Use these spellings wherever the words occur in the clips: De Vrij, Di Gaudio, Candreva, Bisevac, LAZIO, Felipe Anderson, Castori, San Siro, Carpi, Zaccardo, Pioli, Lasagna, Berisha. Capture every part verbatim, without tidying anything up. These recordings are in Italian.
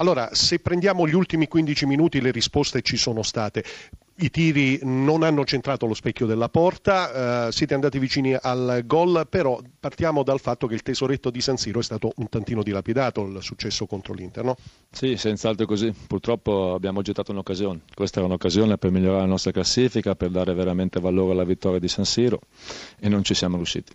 Allora, se prendiamo gli ultimi quindici minuti, le risposte ci sono state. I tiri non hanno centrato lo specchio della porta, eh, siete andati vicini al gol, però partiamo dal fatto che il tesoretto di San Siro è stato un tantino dilapidato, il successo contro l'Inter, no? Sì, senz'altro così. Purtroppo abbiamo gettato un'occasione. Questa era un'occasione per migliorare la nostra classifica, per dare veramente valore alla vittoria di San Siro, e non ci siamo riusciti.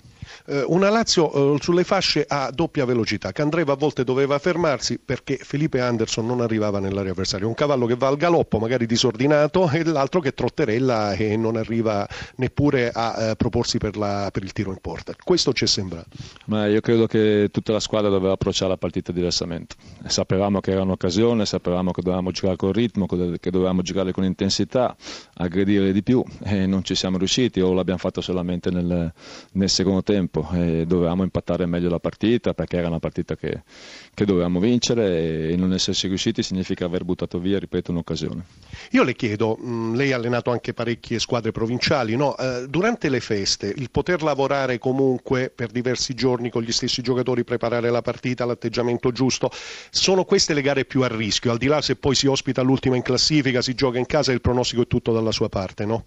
Eh, una Lazio eh, sulle fasce a doppia velocità. Candreva a volte doveva fermarsi perché Felipe Anderson non arrivava nell'area avversaria. Un cavallo che va al galoppo, magari disordinato, e l'altro che trotterella e non arriva neppure a eh, proporsi per, la, per il tiro in porta. Questo ci è sembrato. Ma io credo che tutta la squadra doveva approcciare la partita diversamente. Sapevamo che era un'occasione, sapevamo che dovevamo giocare con ritmo, che dovevamo giocare con intensità, aggredire di più, e non ci siamo riusciti, o l'abbiamo fatto solamente nel, nel secondo tempo, e dovevamo impattare meglio la partita, perché era una partita che, che dovevamo vincere, e non esserci riusciti significa aver buttato via, ripeto, un'occasione. Io le chiedo, mh, lei ha allenato anche parecchie squadre provinciali, no? Eh, durante le feste il poter lavorare comunque per diversi giorni con gli stessi giocatori, preparare la partita, l'atteggiamento giusto, sono queste le gare più a rischio, al di là se poi si ospita l'ultima in classifica, si gioca in casa e il pronostico è tutto dalla sua parte, no?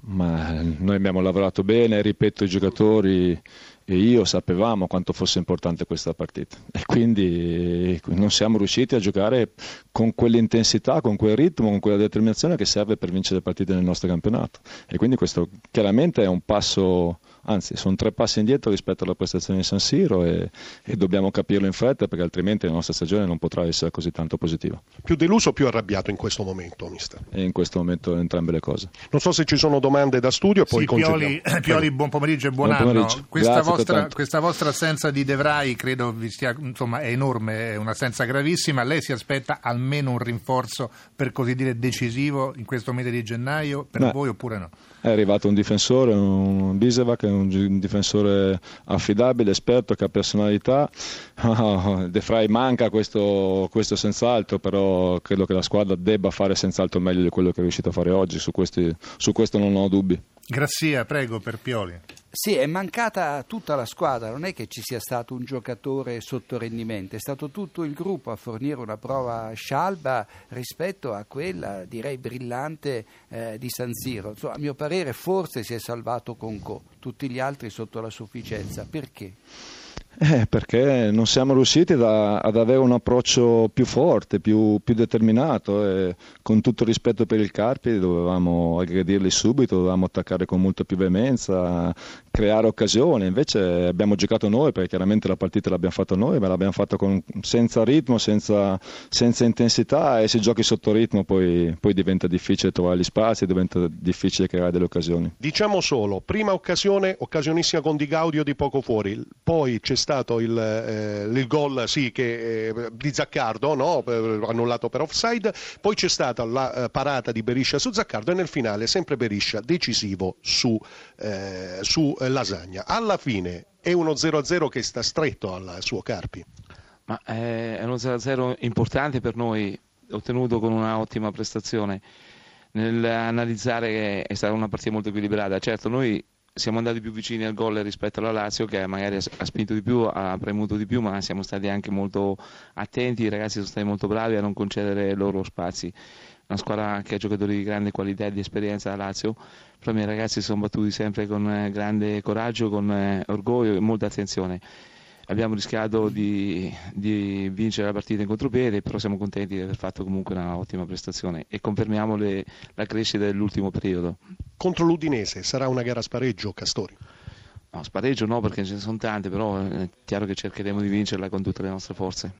Ma noi abbiamo lavorato bene, ripeto, i giocatori e io sapevamo quanto fosse importante questa partita, e quindi non siamo riusciti a giocare con quell'intensità, con quel ritmo, con quella determinazione che serve per vincere le partite nel nostro campionato, e quindi questo chiaramente è un passo, anzi sono tre passi indietro rispetto alla prestazione di San Siro, e, e dobbiamo capirlo in fretta, perché altrimenti la nostra stagione non potrà essere così tanto positiva. Più deluso o più arrabbiato in questo momento, mister? E in questo momento entrambe le cose. Non so se ci sono domande da studio, poi sì, Pioli, Pioli, buon pomeriggio e buon, buon anno. Questa vostra, questa vostra assenza di De Vrij credo vi sia, insomma, è enorme, è un'assenza gravissima. Lei si aspetta almeno un rinforzo, per così dire, decisivo in questo mese di gennaio per Beh, voi oppure no? È arrivato un difensore, un Bisevac, un difensore affidabile, esperto, che ha personalità. De Vrij manca, questo, questo senz'altro, però credo che la squadra debba fare senz'altro meglio di quello che è riuscita a fare oggi, su, questi, su questo non ho dubbi. Grazia, prego, per Pioli. Sì, è mancata tutta la squadra, non è che ci sia stato un giocatore sotto rendimento, è stato tutto il gruppo a fornire una prova scialba rispetto a quella, direi, brillante eh, di San Siro. Insomma, a mio parere forse si è salvato Conco, tutti gli altri sotto la sufficienza. Perché? Eh, perché non siamo riusciti da, ad avere un approccio più forte, più, più determinato, e con tutto rispetto per il Carpi dovevamo aggredirli subito, dovevamo attaccare con molta più veemenza, creare occasioni. Invece abbiamo giocato noi, perché chiaramente la partita l'abbiamo fatta noi, ma l'abbiamo fatta con, senza ritmo, senza, senza intensità, e se giochi sotto ritmo poi, poi diventa difficile trovare gli spazi, diventa difficile creare delle occasioni. Diciamo solo, prima occasione, occasionissima con Di Gaudio di poco fuori, poi c'è stato il, eh, il gol sì, che, eh, di Zaccardo, no? Annullato per offside, poi c'è stata la eh, parata di Berisha su Zaccardo, e nel finale sempre Berisha decisivo su, eh, su eh, Lasagna. Alla fine è uno zero a zero che sta stretto al suo Carpi. Ma è uno zero a zero importante per noi, ottenuto con una ottima prestazione. Nell'analizzare che è stata una partita molto equilibrata, certo noi siamo andati più vicini al gol rispetto alla Lazio, che magari ha spinto di più, ha premuto di più, ma siamo stati anche molto attenti, i ragazzi sono stati molto bravi a non concedere loro spazi. Una squadra che ha giocatori di grande qualità e di esperienza, la Lazio, però i miei ragazzi si sono battuti sempre con grande coraggio, con orgoglio e molta attenzione. Abbiamo rischiato di, di vincere la partita in contropiede, però siamo contenti di aver fatto comunque una ottima prestazione, e confermiamo le, la crescita dell'ultimo periodo. Contro l'Udinese sarà una gara a spareggio, Castori? No, spareggio no, perché ce ne sono tante, però è chiaro che cercheremo di vincerla con tutte le nostre forze.